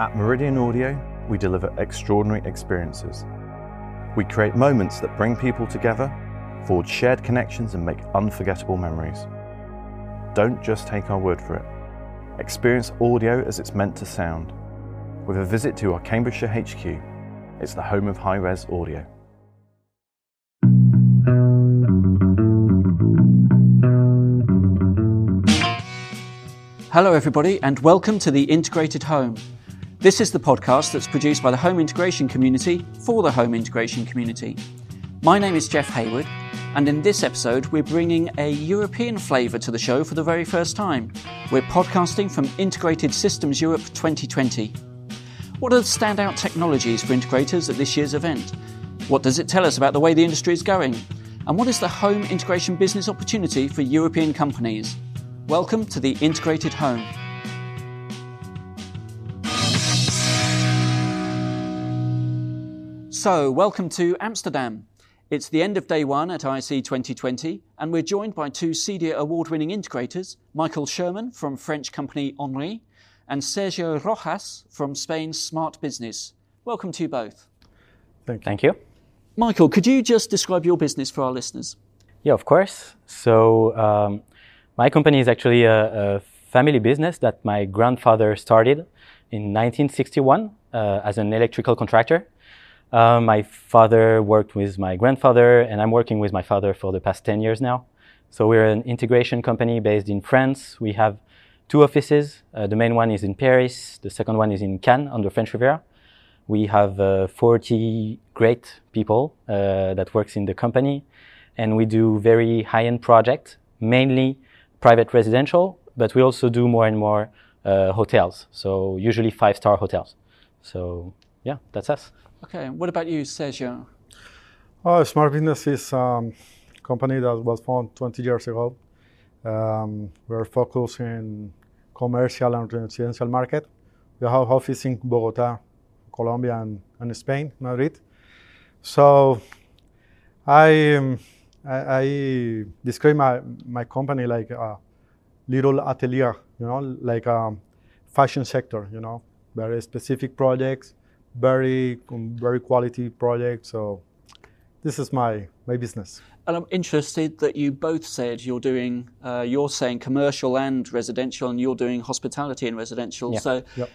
At Meridian Audio, we deliver extraordinary experiences. We create moments that bring people together, forge shared connections and make unforgettable memories. Don't just take our word for it. Experience audio as it's meant to sound. With a visit to our Cambridgeshire HQ, it's the home of Hi-Res Audio. Hello everybody and welcome to the Integrated Home. This is the podcast that's produced by the home integration community for the home integration community. My name is Jeff Hayward, and in this episode we're bringing a European flavour to the show for the very first time. We're podcasting from Integrated Systems Europe 2020. What are the standout technologies for integrators at this year's event? What does it tell us about the way the industry is going? And what is the home integration business opportunity for European companies? Welcome to the Integrated Home. So, welcome to Amsterdam. It's the end of day one at ISE 2020, and we're joined by two CEDIA award-winning integrators, Michael Sherman from French company Henri and Sergio Rojas from Spain's Smart Business. Welcome to you both. Thank you. Michael, could you just describe your business for our listeners? Yeah, of course. So, my company is actually a family business that my grandfather started in 1961 as an electrical contractor. My father worked with my grandfather, and I'm working with my father for the past 10 years now. So we're an integration company based in France. We have two offices. The main one is in Paris. The second one is in Cannes on the French Riviera. We have 40 great people that works in the company, and we do very high-end projects, mainly private residential, but we also do more and more hotels, so usually five-star hotels. So yeah, that's us. Okay, what about you, Sergio? Smart Business is a company that was founded 20 years ago. We're focused in commercial and residential market. We have offices in Bogota, Colombia, and Spain, Madrid. So I describe my company like a little atelier, you know, like a fashion sector, you know, very specific projects, very quality projects. So this is my business. And I'm interested that you both said you're saying commercial and residential, and you're doing hospitality and residential. Yeah. So yep.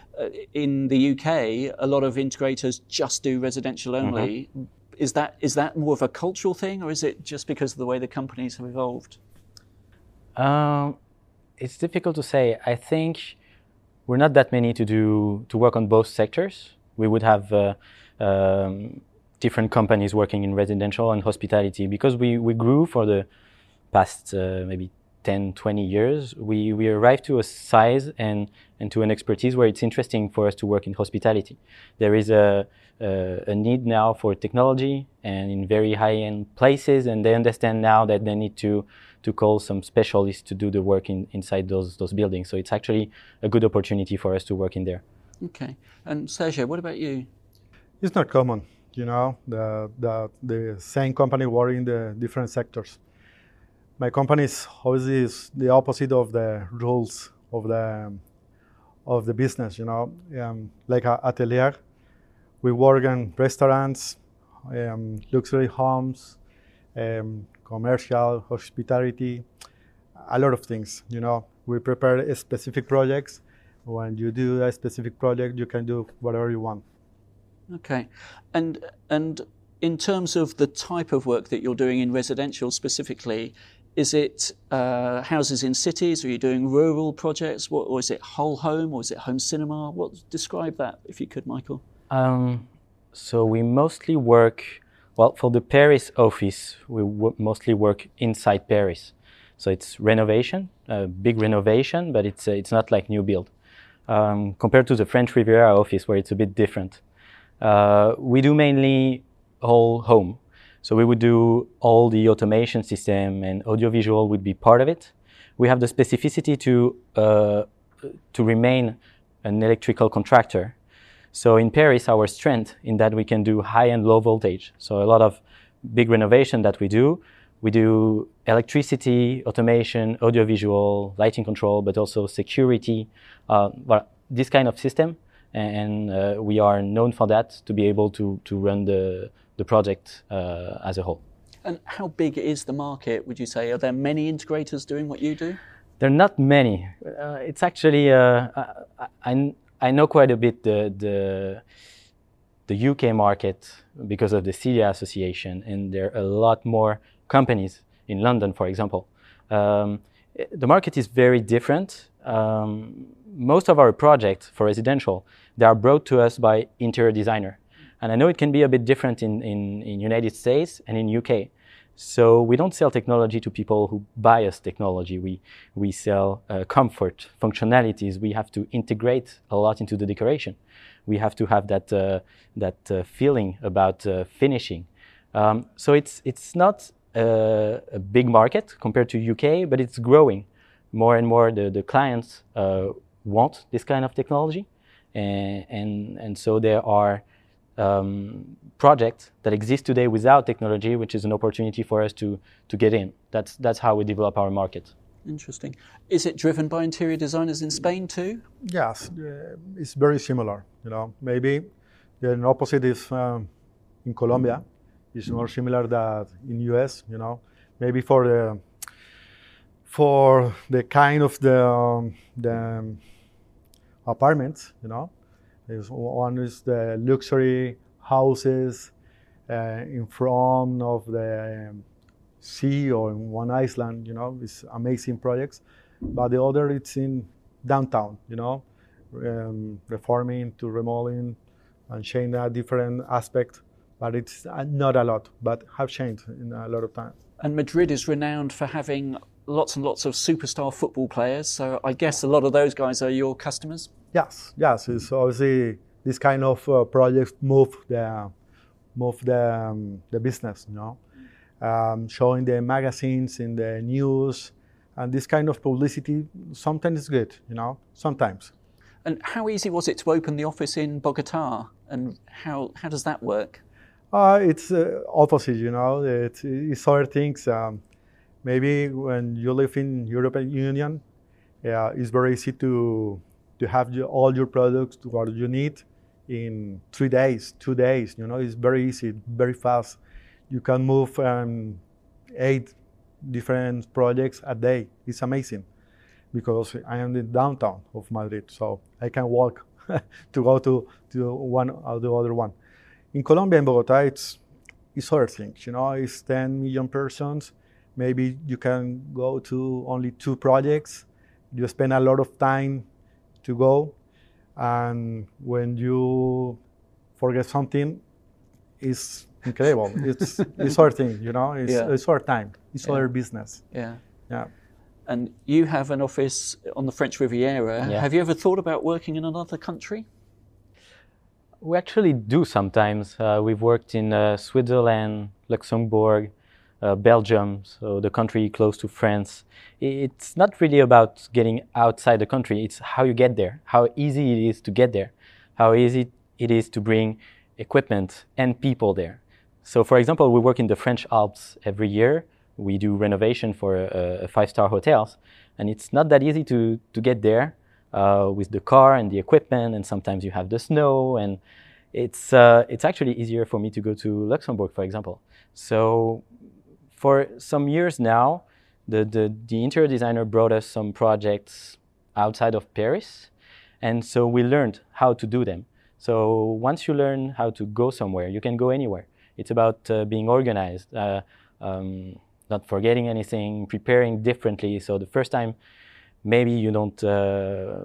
In the UK, a lot of integrators just do residential only. Mm-hmm. Is that more of a cultural thing, or is it just because of the way the companies have evolved? It's difficult to say. I think we're not that many to work on both sectors. We would have different companies working in residential and hospitality because we grew for the past maybe 10, 20 years. We arrived to a size and to an expertise where it's interesting for us to work in hospitality. There is a need now for technology and in very high-end places, and they understand now that they need to call some specialists to do the work inside those buildings. So it's actually a good opportunity for us to work in there. Okay. And Sergio, what about you? It's not common, you know, the same company working in the different sectors. My company is obviously the opposite of the rules of the business, you know, like an atelier. We work in restaurants, luxury homes, commercial, hospitality, a lot of things, you know. We prepare specific projects. When you do a specific project, you can do whatever you want. Okay. And in terms of the type of work that you're doing in residential specifically, is it houses in cities? Are you doing rural projects? Or is it whole home? Or is it home cinema? Describe that, if you could, Michael. So we mostly work, well, for the Paris office, we mostly work inside Paris. So it's renovation, a big renovation, but it's not like new build. Compared to the French Riviera office, where it's a bit different. We do mainly whole home. So we would do all the automation system, and audiovisual would be part of it. We have the specificity to remain an electrical contractor. So in Paris, our strength in that we can do high and low voltage. So a lot of big renovation that we do electricity, automation, audiovisual, lighting control, but also security, well, this kind of system. and we are known for that, to be able to run the project as a whole. And how big is the market, would you say? Are there many integrators doing what you do? There are not many. It's actually, I know quite a bit the UK market because of the CEDIA association, and there are a lot more companies in London, for example. The market is very different. Most of our projects for residential, they are brought to us by interior designer. And I know it can be a bit different in United States and in UK. So we don't sell technology to people who buy us technology. We sell comfort, functionalities. We have to integrate a lot into the decoration. We have to have that feeling about finishing. So it's not a big market compared to UK, but it's growing. More and more the clients want this kind of technology, and so there are projects that exist today without technology, which is an opportunity for us to get in. That's how we develop our market. Interesting. Is it driven by interior designers in Spain too? Yes, it's very similar. You know, maybe the opposite is in Colombia. It's more similar that in US. You know, maybe for the kind of the apartments. You know. One is the luxury houses in front of the sea or in one island, you know, it's amazing projects. But the other, it's in downtown, you know, reforming to remodeling and changing that different aspect. But it's not a lot, but have changed in a lot of time. And Madrid is renowned for having lots and lots of superstar football players. So I guess a lot of those guys are your customers? Yes, yes. It's obviously this kind of projects move the business, you know, showing the magazines in the news, and this kind of publicity sometimes is good, you know, sometimes. And how easy was it to open the office in Bogota, and how does that work? It's opposite, you know. It's other things. Maybe when you live in European Union, it's very easy to have all your products, what you need, in 3 days, 2 days. You know, it's very easy, very fast. You can move 8 different projects a day. It's amazing because I am in downtown of Madrid, so I can walk to go to one or the other one. In Colombia and Bogota, it's other things. You know, it's 10 million persons. Maybe you can go to only 2 projects. You spend a lot of time to go, and when you forget something, it's incredible. It's our thing, you know. It's our time. It's our business. Yeah, yeah. And you have an office on the French Riviera. Yeah. Have you ever thought about working in another country? We actually do sometimes. We've worked in Switzerland, Luxembourg, Belgium, so the country close to France. It's not really about getting outside the country, it's how you get there, how easy it is to get there, how easy it is to bring equipment and people there. So for example, we work in the French Alps every year. We do renovation for 5-star hotels, and it's not that easy to get there with the car and the equipment, and sometimes you have the snow, and it's actually easier for me to go to Luxembourg, for example. So for some years now, the interior designer brought us some projects outside of Paris, and so we learned how to do them. So once you learn how to go somewhere, you can go anywhere. It's about being organized, not forgetting anything, preparing differently. So the first time, maybe you don't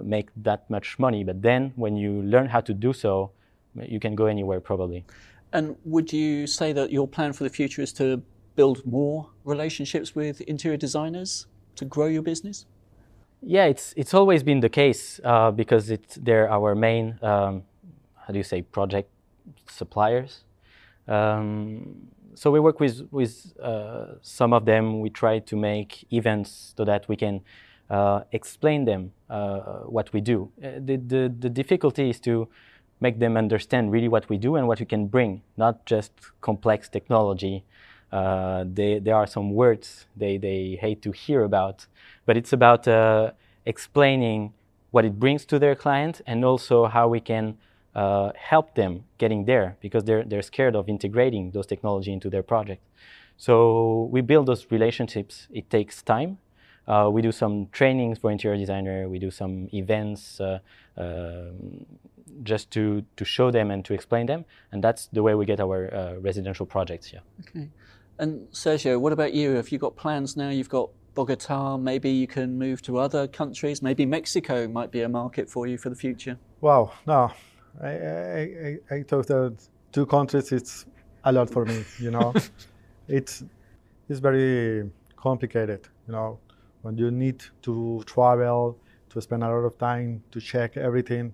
make that much money, but then when you learn how to do so, you can go anywhere probably. And would you say that your plan for the future is to build more relationships with interior designers to grow your business? Yeah, it's always been the case because they're our main, project suppliers. So we work with some of them. We try to make events so that we can explain them what we do. The difficulty is to make them understand really what we do and what we can bring, not just complex technology. There are some words they hate to hear about, but it's about explaining what it brings to their client, and also how we can help them getting there, because they're scared of integrating those technology into their project. So we build those relationships. It takes time. We do some trainings for interior designer. We do some events just to show them and to explain them. And that's the way we get our residential projects here. Okay. And Sergio, what about you? Have you got plans now? You've got Bogota. Maybe you can move to other countries. Maybe Mexico might be a market for you for the future. Wow. No, I thought that two countries, it's a lot for me, you know. It's very complicated, you know. When you need to travel, to spend a lot of time, to check everything,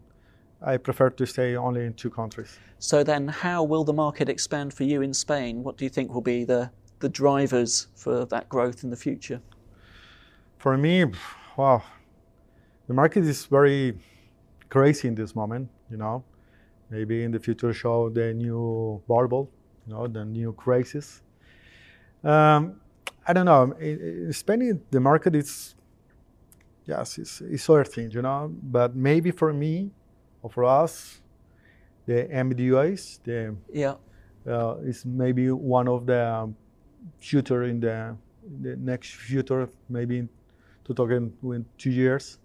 I prefer to stay only in two countries. So then how will the market expand for you in Spain? What do you think will be the drivers for that growth in the future? For me, wow, the market is very crazy in this moment, you know. Maybe in the future show the new bubble, you know, the new crisis. I don't know. Spain, the market is, yes, it's certain, you know. But maybe for me, or for us, the MDUs, is maybe one of the future in the next future, maybe to talk in 2 years.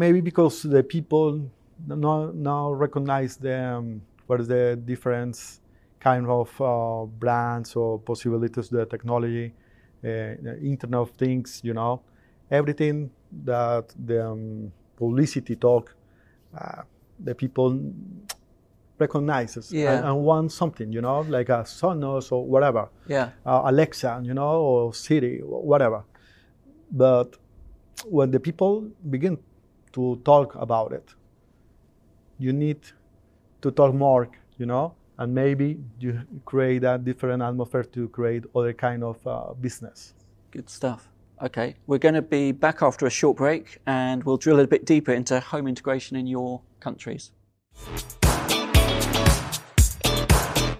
Maybe because the people now recognize what is the difference kind of brands or possibilities, the technology, Internet of Things, you know, everything that the publicity talk, the people recognizes and want something, you know, like a Sonos or whatever, Alexa, you know, or Siri, whatever. But when the people begin to talk about it, you need to talk more, you know. And maybe you create a different atmosphere to create other kind of business. Good stuff. Okay, we're going to be back after a short break, and we'll drill a bit deeper into home integration in your countries.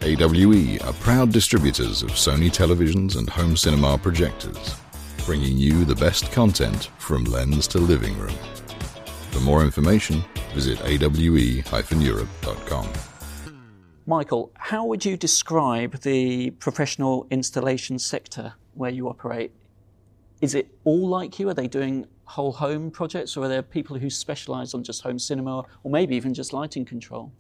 AWE are proud distributors of Sony televisions and home cinema projectors, bringing you the best content from lens to living room. For more information, visit awe-europe.com. Michael, how would you describe the professional installation sector where you operate? Is it all like you? Are they doing whole home projects, or are there people who specialise on just home cinema, or maybe even just lighting control?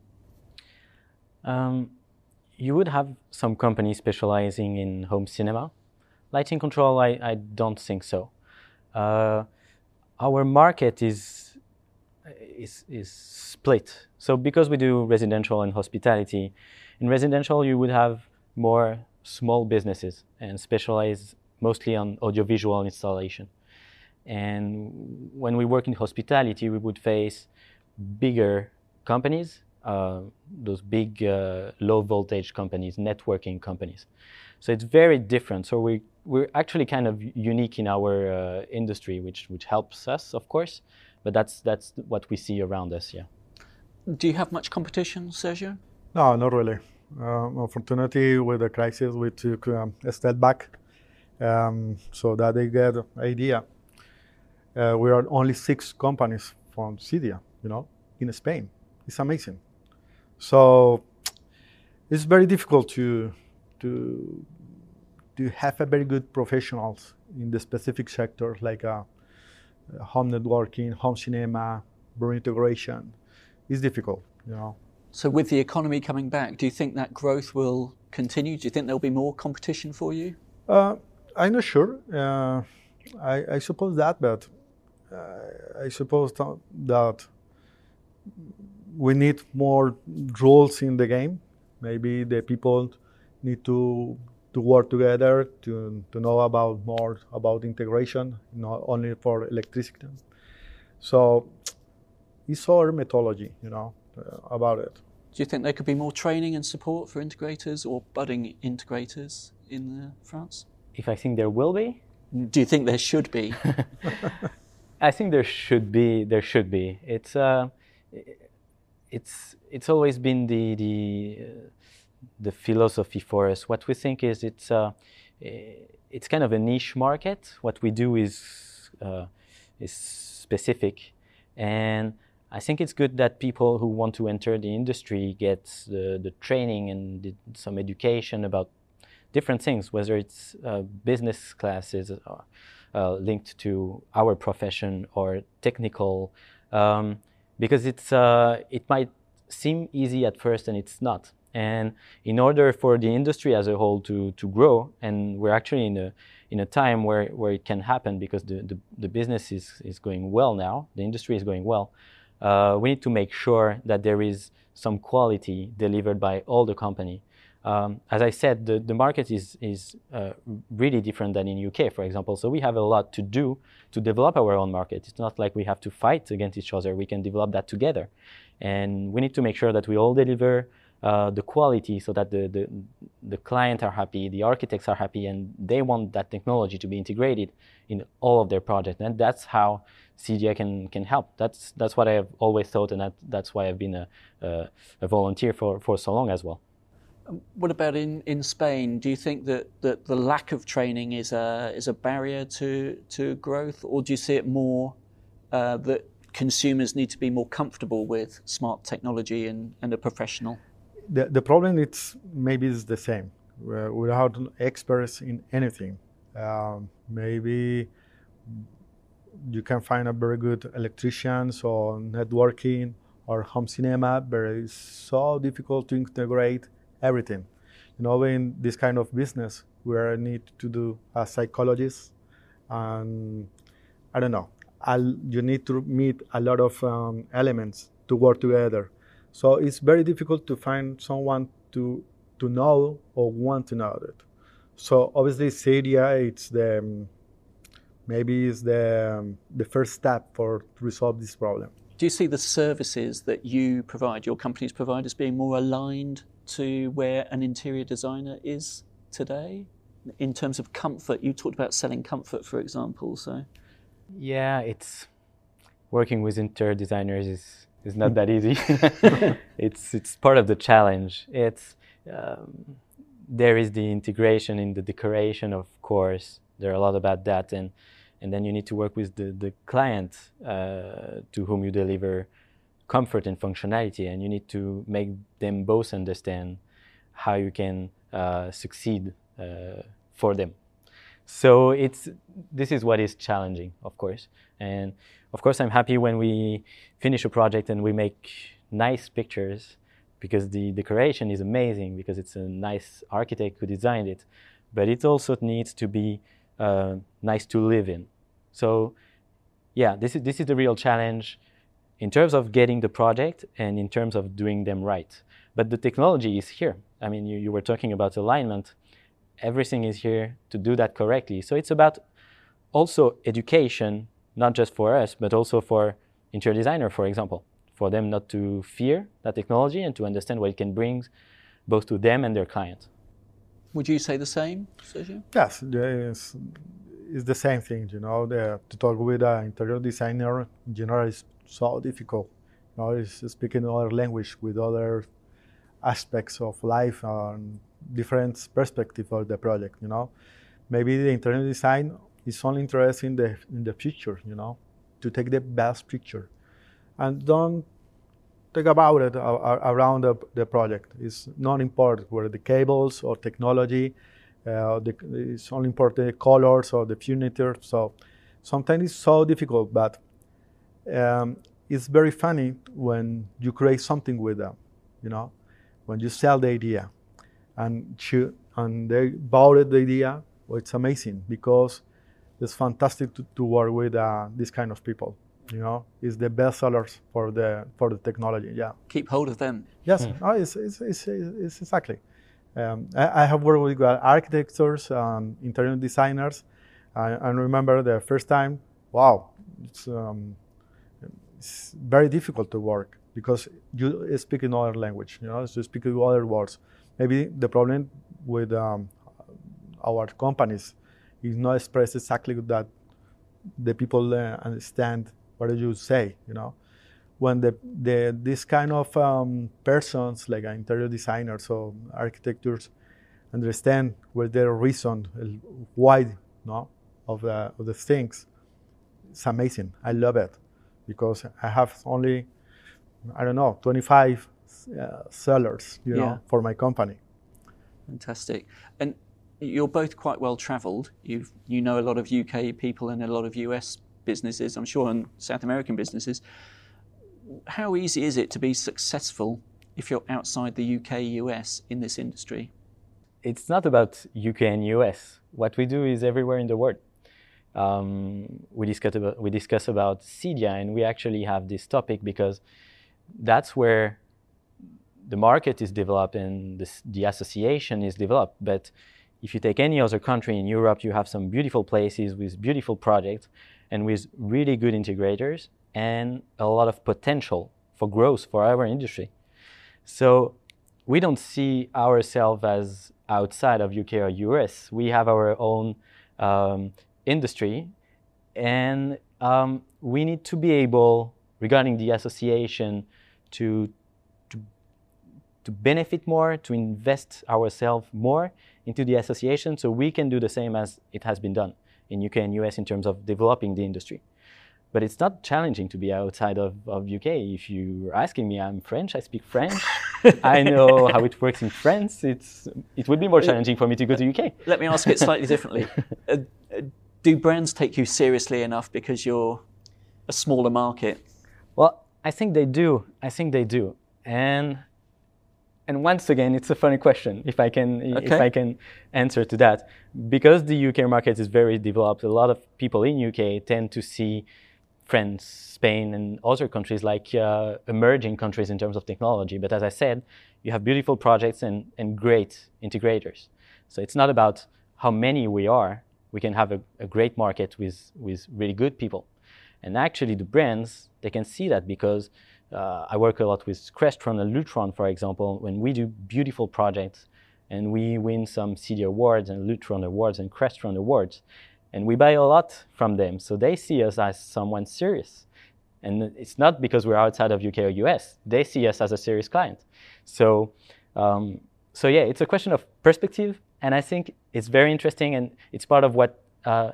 You would have some companies specialising in home cinema. Lighting control, I don't think so. Our market is split. So because we do residential and hospitality, in residential you would have more small businesses and specialize mostly on audiovisual installation. And when we work in hospitality, we would face bigger companies, those big low voltage companies, networking companies. So it's very different. So we're actually kind of unique in our industry, which helps us, of course. But that's what we see around us, yeah. Do you have much competition, Sergio? No, not really. Unfortunately, with the crisis, we took a step back so that they get an idea. We are only 6 companies from CEDIA, you know, in Spain. It's amazing. So it's very difficult to have a very good professionals in the specific sectors like home networking, home cinema, brand integration. It's difficult, you know. So with the economy coming back, do you think that growth will continue? Do you think there'll be more competition for you? I'm not sure. I suppose that, but I suppose that we need more roles in the game. Maybe the people need to work together, to know about more about integration, not only for electricity. So it's our methodology, you know, about it. Do you think there could be more training and support for integrators or budding integrators in France? If I think there will be? Do you think there should be? I think there should be. There should be. It's always been the philosophy for us. What we think is it's kind of a niche market. What we do is is specific. And I think it's good that people who want to enter the industry get the training and some education about different things, whether it's business classes linked to our profession or technical, because it's it might seem easy at first and it's not. And in order for the industry as a whole to grow, and we're actually in a time where it can happen because the business is going well now, the industry is going well, we need to make sure that there is some quality delivered by all the company. As I said, the market is really different than in UK, for example. So we have a lot to do to develop our own market. It's not like we have to fight against each other. We can develop that together. And we need to make sure that we all deliver the quality so that the client are happy, the architects are happy, and they want that technology to be integrated in all of their projects. And that's how CEDIA can help. That's what I have always thought, and that's why I've been a volunteer for so long as well. What about in Spain? Do you think that the lack of training is a barrier to growth, or do you see it more that consumers need to be more comfortable with smart technology and a professional? The problem is the same. Without experts in anything, maybe you can find a very good electricians or networking or home cinema, but it's so difficult to integrate everything. You know, in this kind of business, we need to do a psychologist, and I don't know. You need to meet a lot of elements to work together. So it's very difficult to find someone to know or want to know it. So obviously, CEDIA it's the first step to resolve this problem. Do you see the services that you provide, your companies provide, as being more aligned to where an interior designer is today in terms of comfort? You talked about selling comfort, for example. So yeah, it's working with interior designers is not that easy. It's part of the challenge. It's there is the integration in the decoration, of course. There are a lot about that, and then you need to work with the client to whom you deliver comfort and functionality, and you need to make them both understand how you can succeed for them. So this is what is challenging, of course. And of course, I'm happy when we finish a project and we make nice pictures, because the decoration is amazing, because it's a nice architect who designed it, but it also needs to be nice to live in. So yeah, this is the real challenge in terms of getting the project and in terms of doing them right. But the technology is here. I mean, you were talking about alignment. Everything is here to do that correctly. So it's about also education, not just for us, but also for interior designer, for example, for them not to fear that technology and to understand what it can bring both to them and their client. Would you say the same, Sergio? Yes, it's the same thing, you know. To talk with an interior designer in general is so difficult. You know, it's speaking another language with other aspects of life and different perspective of the project. You know, maybe the interior design is only interested in the picture. You know, to take the best picture, and don't think about it around the project. It's not important whether the cables or technology. It's only important the colors or the furniture. So sometimes it's so difficult, but it's very funny when you create something with them. You know, when you sell the idea. And they bought it, the idea. Well, it's amazing because it's fantastic to work with this kind of people. You know, it's the best sellers for the technology. Yeah, keep hold of them. Yes, no, it's exactly. I have worked with architects and interior designers. I remember the first time. Wow, it's very difficult to work because you speak another language. You know, so you speak other words. Maybe the problem with our companies is not expressed exactly that the people understand what you say. You know, when this kind of persons like interior designers or architects understand what their reason why of the things, it's amazing. I love it because I have only, I don't know, 25 sellers, you know, for my company. Fantastic. And you're both quite well traveled. You know a lot of UK people and a lot of US businesses, I'm sure, and South American businesses. How easy is it to be successful if you're outside the UK, US in this industry? It's not about UK and US. What we do is everywhere in the world. We discuss about CEDIA, and we actually have this topic because that's where the market is developed and the association is developed. But if you take any other country in Europe, you have some beautiful places with beautiful projects and with really good integrators and a lot of potential for growth for our industry. So we don't see ourselves as outside of UK or US. We have our own industry, and we need to be able, regarding the association, to benefit more, to invest ourselves more into the association so we can do the same as it has been done in UK and US in terms of developing the industry. But it's not challenging to be outside of UK. If you're asking me, I'm French, I speak French. I know how it works in France. It would be more challenging for me to go to UK. Let me ask it slightly differently. Do brands take you seriously enough because you're a smaller market? Well, I think they do. And once again, it's a funny question, if I can answer to that. Because the UK market is very developed, a lot of people in UK tend to see France, Spain, and other countries like emerging countries in terms of technology. But as I said, you have beautiful projects and great integrators. So it's not about how many we are. We can have a great market with really good people. And actually, the brands, they can see that because I work a lot with Crestron and Lutron, for example, when we do beautiful projects and we win some CEDIA awards and Lutron awards and Crestron awards. And we buy a lot from them. So they see us as someone serious. And it's not because we're outside of UK or US. They see us as a serious client. So, yeah, it's a question of perspective. And I think it's very interesting. And it's part of what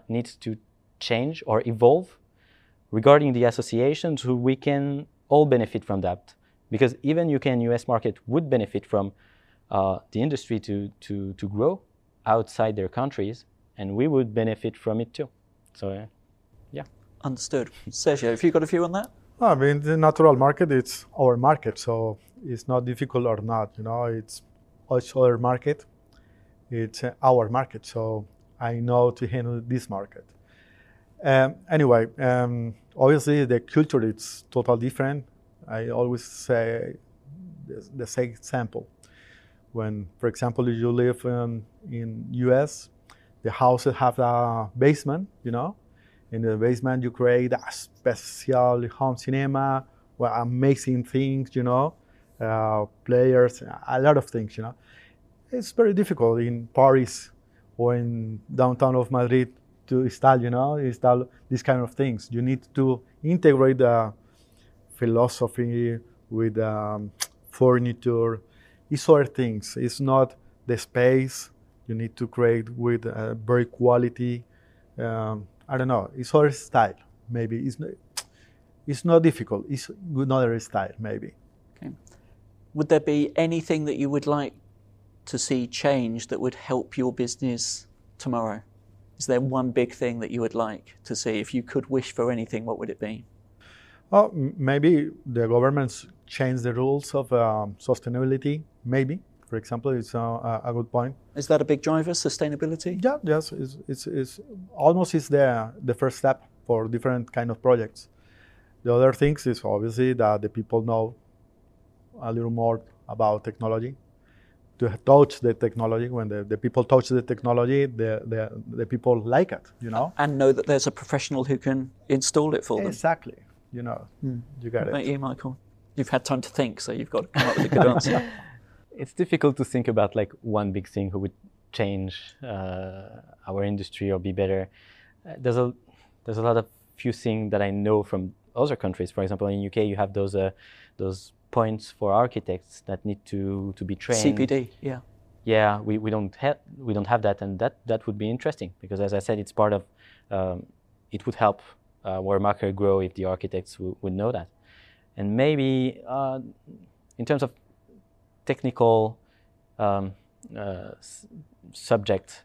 needs to change or evolve regarding the associations, who we can all benefit from that, because even UK and US market would benefit from the industry to grow outside their countries, and we would benefit from it too. So, yeah. Understood. Sergio, have you got a view on that? I mean, the natural market, it's our market, so it's not difficult or not. You know, it's our market, it's our market, so I know to handle this market. Anyway, obviously the culture is totally different. I always say the same example. When, for example, you live in US, the houses have a basement, you know. In the basement, you create a special home cinema, where amazing things, you know, players, a lot of things, you know. It's very difficult in Paris or in downtown of Madrid to install, you know, these kind of things. You need to integrate the philosophy with furniture, these sort of things. It's not the space you need to create with very quality. I don't know. It's our style, maybe. It's not difficult. It's another style, maybe. Okay. Would there be anything that you would like to see change that would help your business tomorrow? Is there one big thing that you would like to see? If you could wish for anything, what would it be? Well, maybe the governments change the rules of sustainability, maybe. For example, it's a good point. Is that a big driver, sustainability? Yeah, yes. It's almost the first step for different kind of projects. The other things is obviously that the people know a little more about technology. To touch the technology, when the people touch the technology, the people like it, you know? And know that there's a professional who can install it for them. Exactly, you know, You got it. Thank you, Michael. You've had time to think, so you've got to come up with a good answer. It's difficult to think about like one big thing who would change our industry or be better. There's a lot of few things that I know from other countries. For example, in UK, you have those points for architects that need to be trained. CPD, yeah. Yeah, we don't have that, and that would be interesting because, as I said, it's part of it would help where market grow if the architects would know that. And maybe in terms of technical subject,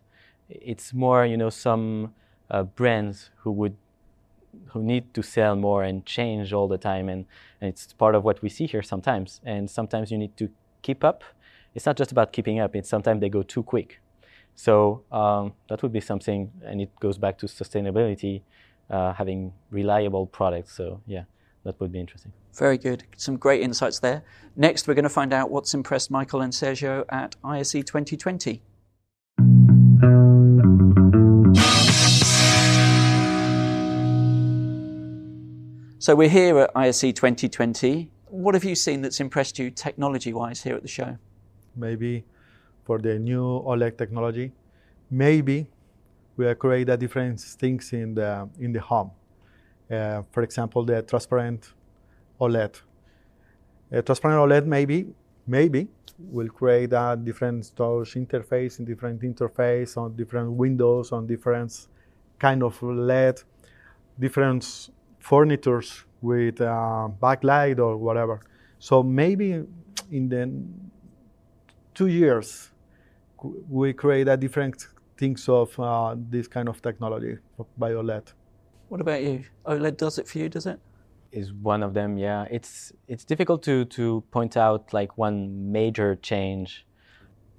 it's more, you know, some brands who need to sell more and change all the time, and it's part of what we see here sometimes. And sometimes you need to keep up. It's not just about keeping up, it's sometimes they go too quick. So that would be something, and it goes back to sustainability, having reliable products. So yeah, that would be interesting. Very good. Some great insights there. Next, we're going to find out what's impressed Michael and Sergio at ISE 2020. So we're here at ISE 2020. What have you seen that's impressed you technology-wise here at the show? Maybe for the new OLED technology, maybe we are creating different things in the home. For example, the transparent OLED. A transparent OLED maybe will create a different storage interface, in different interface on different windows, on different kind of LED, different furnitures with backlight or whatever. So maybe in the 2 years, we create a different things of this kind of technology by OLED. What about you? OLED does it for you, does it? Is one of them, yeah. It's difficult to point out like one major change.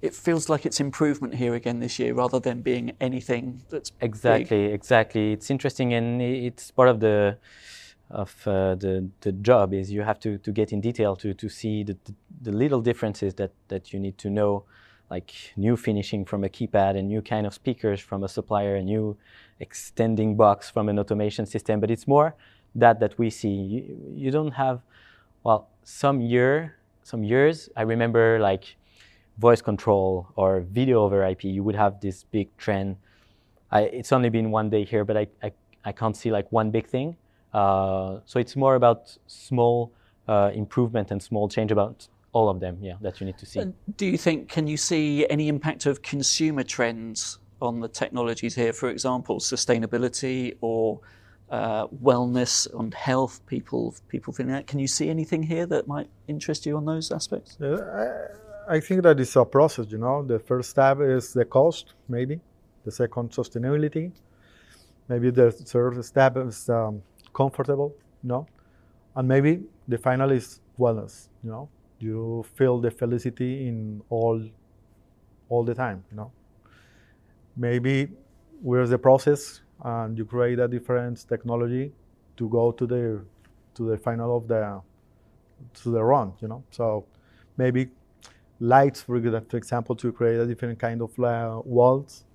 It feels like it's improvement here again this year rather than being anything that's exactly big. Exactly. It's interesting, and it's part of the job is you have to get in detail to see the little differences that you need to know, like new finishing from a keypad, and new kind of speakers from a supplier, a new extending box from an automation system. But it's more that we see. You don't have, well, some years I remember like voice control or video over IP, you would have this big trend. It's only been one day here, but I can't see like one big thing. So it's more about small improvement and small change about all of them, yeah, that you need to see. And do you think, can you see any impact of consumer trends on the technologies here? For example, sustainability or wellness and health, people feeling that. Can you see anything here that might interest you on those aspects? I think that it's a process, you know. The first step is the cost, maybe. The second, sustainability. Maybe the third step is comfortable, you know. And maybe the final is wellness, you know. You feel the felicity in all the time, you know. Maybe where's the process, and you create a different technology to go to the final of the run, you know. So maybe lights, for example, to create a different kind of walls.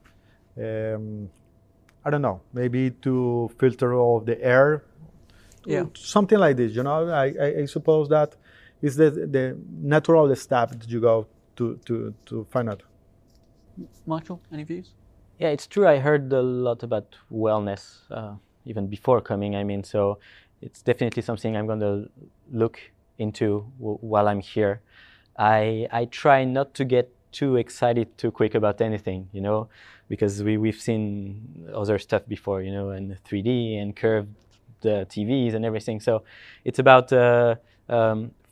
I don't know, maybe to filter all the air. Yeah. Something like this, you know. I suppose that is the natural step that you go to find out. Michael, any views? Yeah, it's true. I heard a lot about wellness even before coming. I mean, so it's definitely something I'm going to look into while I'm here. I try not to get too excited too quick about anything, you know, because we've seen other stuff before, you know, and 3D and curved TVs and everything. So it's about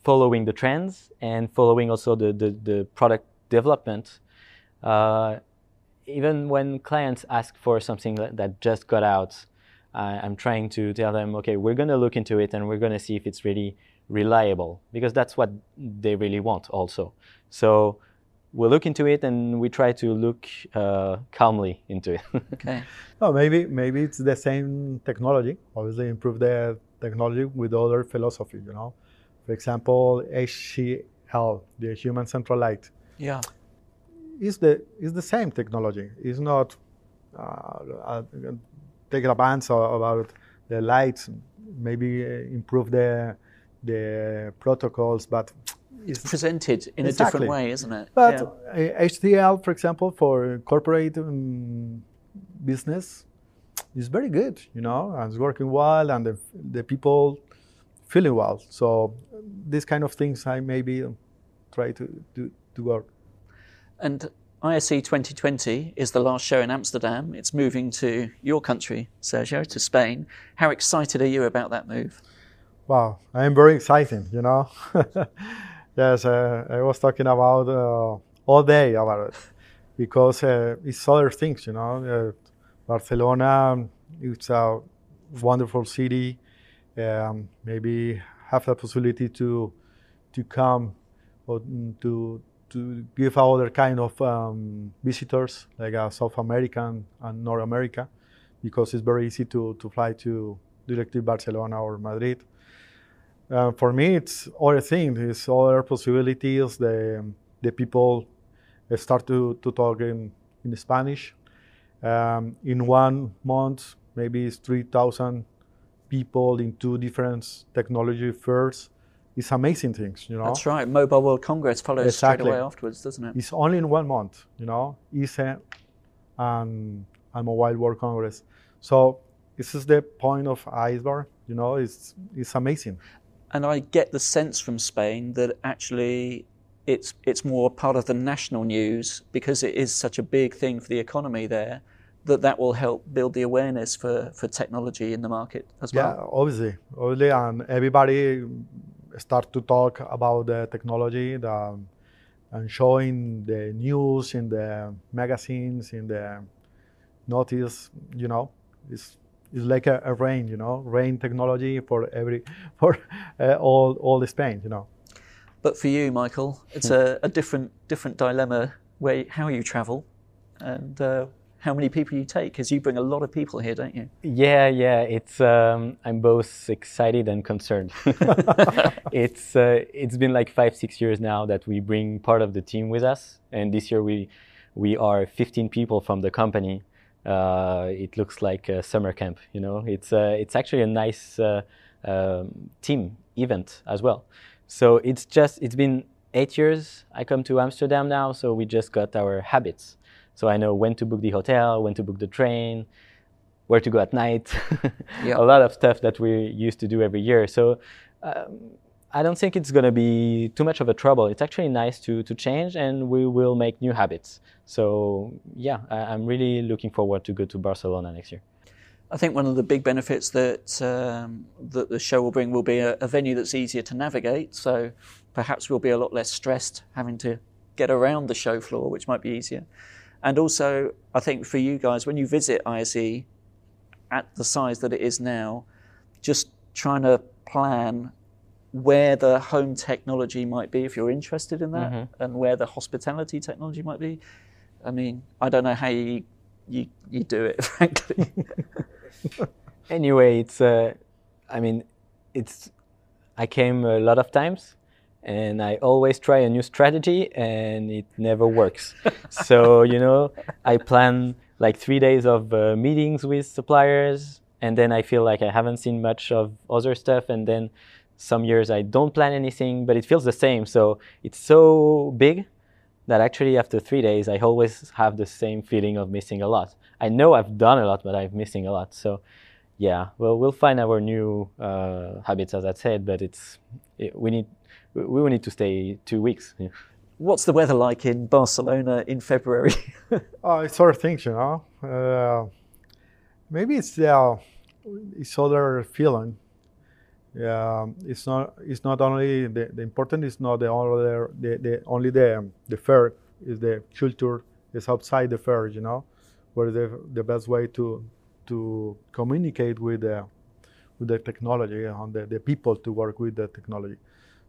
following the trends and following also the product development. Even when clients ask for something that just got out, I'm trying to tell them, okay, we're going to look into it and we're going to see if it's really reliable, because that's what they really want also. So we'll look into it, and we try to look calmly into it. Okay. Oh, maybe it's the same technology. Obviously, improve the technology with other philosophy, you know. For example, HCL, the human central light. Yeah. It's the same technology. It's not take advance about the lights. Maybe improve the protocols, but it's presented in a different way, isn't it? But yeah. HCL, for example, for corporate business, is very good, you know, and it's working well, and the people feeling well. So these kind of things I maybe try to work. And ISE 2020 is the last show in Amsterdam. It's moving to your country, Sergio, to Spain. How excited are you about that move? Wow, I am very excited, you know. Yes, I was talking about all day about it because it's other things, you know. Barcelona, it's a wonderful city. Maybe have the possibility to come or to give other kind of visitors, like South America and North America, because it's very easy to fly to directly Barcelona or Madrid. For me, it's other things, it's other possibilities. The people start to talk in Spanish. In 1 month, maybe it's 3,000 people in 2 different technology fairs. It's amazing things, you know. That's right. Mobile World Congress follows straight away afterwards, doesn't it? It's only in 1 month, you know, ISE and Mobile World Congress. So this is the point of iceberg, you know, it's amazing. And I get the sense from Spain that actually it's more part of the national news because it is such a big thing for the economy there, that will help build the awareness for technology in the market as well. Yeah, obviously, and everybody start to talk about the technology and showing the news in the magazines, in the notice, you know. It's like a rain, you know, rain technology for all Spain, you know. But for you, Michael, it's a different dilemma where how you travel and how many people you take, because you bring a lot of people here, don't you? Yeah. It's I'm both excited and concerned. It's been like 5-6 years now that we bring part of the team with us, and this year we are 15 people from the company. It looks like a summer camp, you know. It's actually a nice team event as well. So it's been 8 years I come to Amsterdam now, so we just got our habits. So I know when to book the hotel, when to book the train, where to go at night. Yep. A lot of stuff that we used to do every year. So I don't think it's going to be too much of a trouble. It's actually nice to change, and we will make new habits. So yeah, I'm really looking forward to go to Barcelona next year. I think one of the big benefits that the show will bring will be a venue that's easier to navigate. So perhaps we'll be a lot less stressed having to get around the show floor, which might be easier. And also, I think for you guys, when you visit ISE at the size that it is now, just trying to plan where the home technology might be if you're interested in that, mm-hmm. and where the hospitality technology might be. I mean, I don't know how you do it, frankly. Anyway, I came a lot of times, and I always try a new strategy, and it never works. So, you know, I plan like 3 days of meetings with suppliers, and then I feel like I haven't seen much of other stuff, and then some years I don't plan anything, but it feels the same. So it's so big that actually after 3 days, I always have the same feeling of missing a lot. I know I've done a lot, but I'm missing a lot. So yeah, well, we'll find our new habits, as I said, but we will need to stay 2 weeks. Yeah. What's the weather like in Barcelona in February? It's sort of things, you know. Maybe it's other feeling. Yeah, it's not only the important. It's not the only the fair. Is the culture is outside the fair, you know, where the best way to communicate with the technology and the people to work with the technology.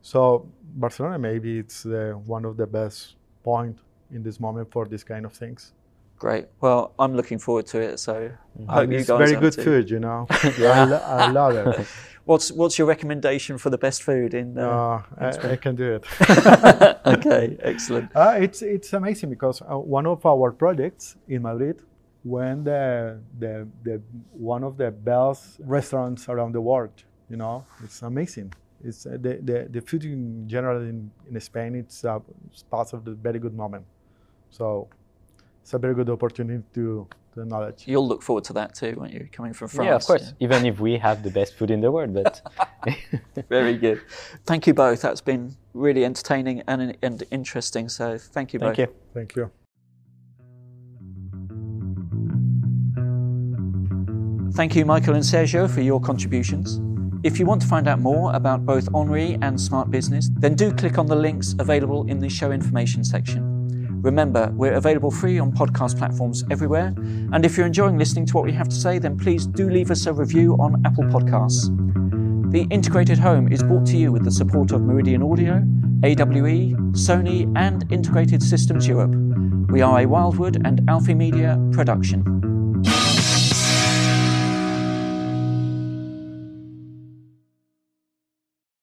So Barcelona, maybe it's one of the best point in this moment for this kind of things. Great. Well, I'm looking forward to it. So I hope you guys are too. It's very good food, you know. I love it. What's your recommendation for the best food in? I can do it. Okay, excellent. It's amazing because one of our projects in Madrid, won the one of the best restaurants around the world. You know, it's amazing. It's the food in general in Spain. It's part of the very good moment. So. It's a very good opportunity to knowledge. You'll look forward to that too, won't you? Coming from France. Yeah, of course. Yeah. Even if we have the best food in the world, but very good. Thank you both. That's been really entertaining and interesting. So thank you both. Thank you. Thank you. Thank you, Michael and Sergio, for your contributions. If you want to find out more about both Henri and Smart Business, then do click on the links available in the show information section. Remember, we're available free on podcast platforms everywhere, and if you're enjoying listening to what we have to say, then please do leave us a review on Apple Podcasts. The Integrated Home is brought to you with the support of Meridian Audio, AWE, Sony, and Integrated Systems Europe. We are a Wildwood and Alfie Media production.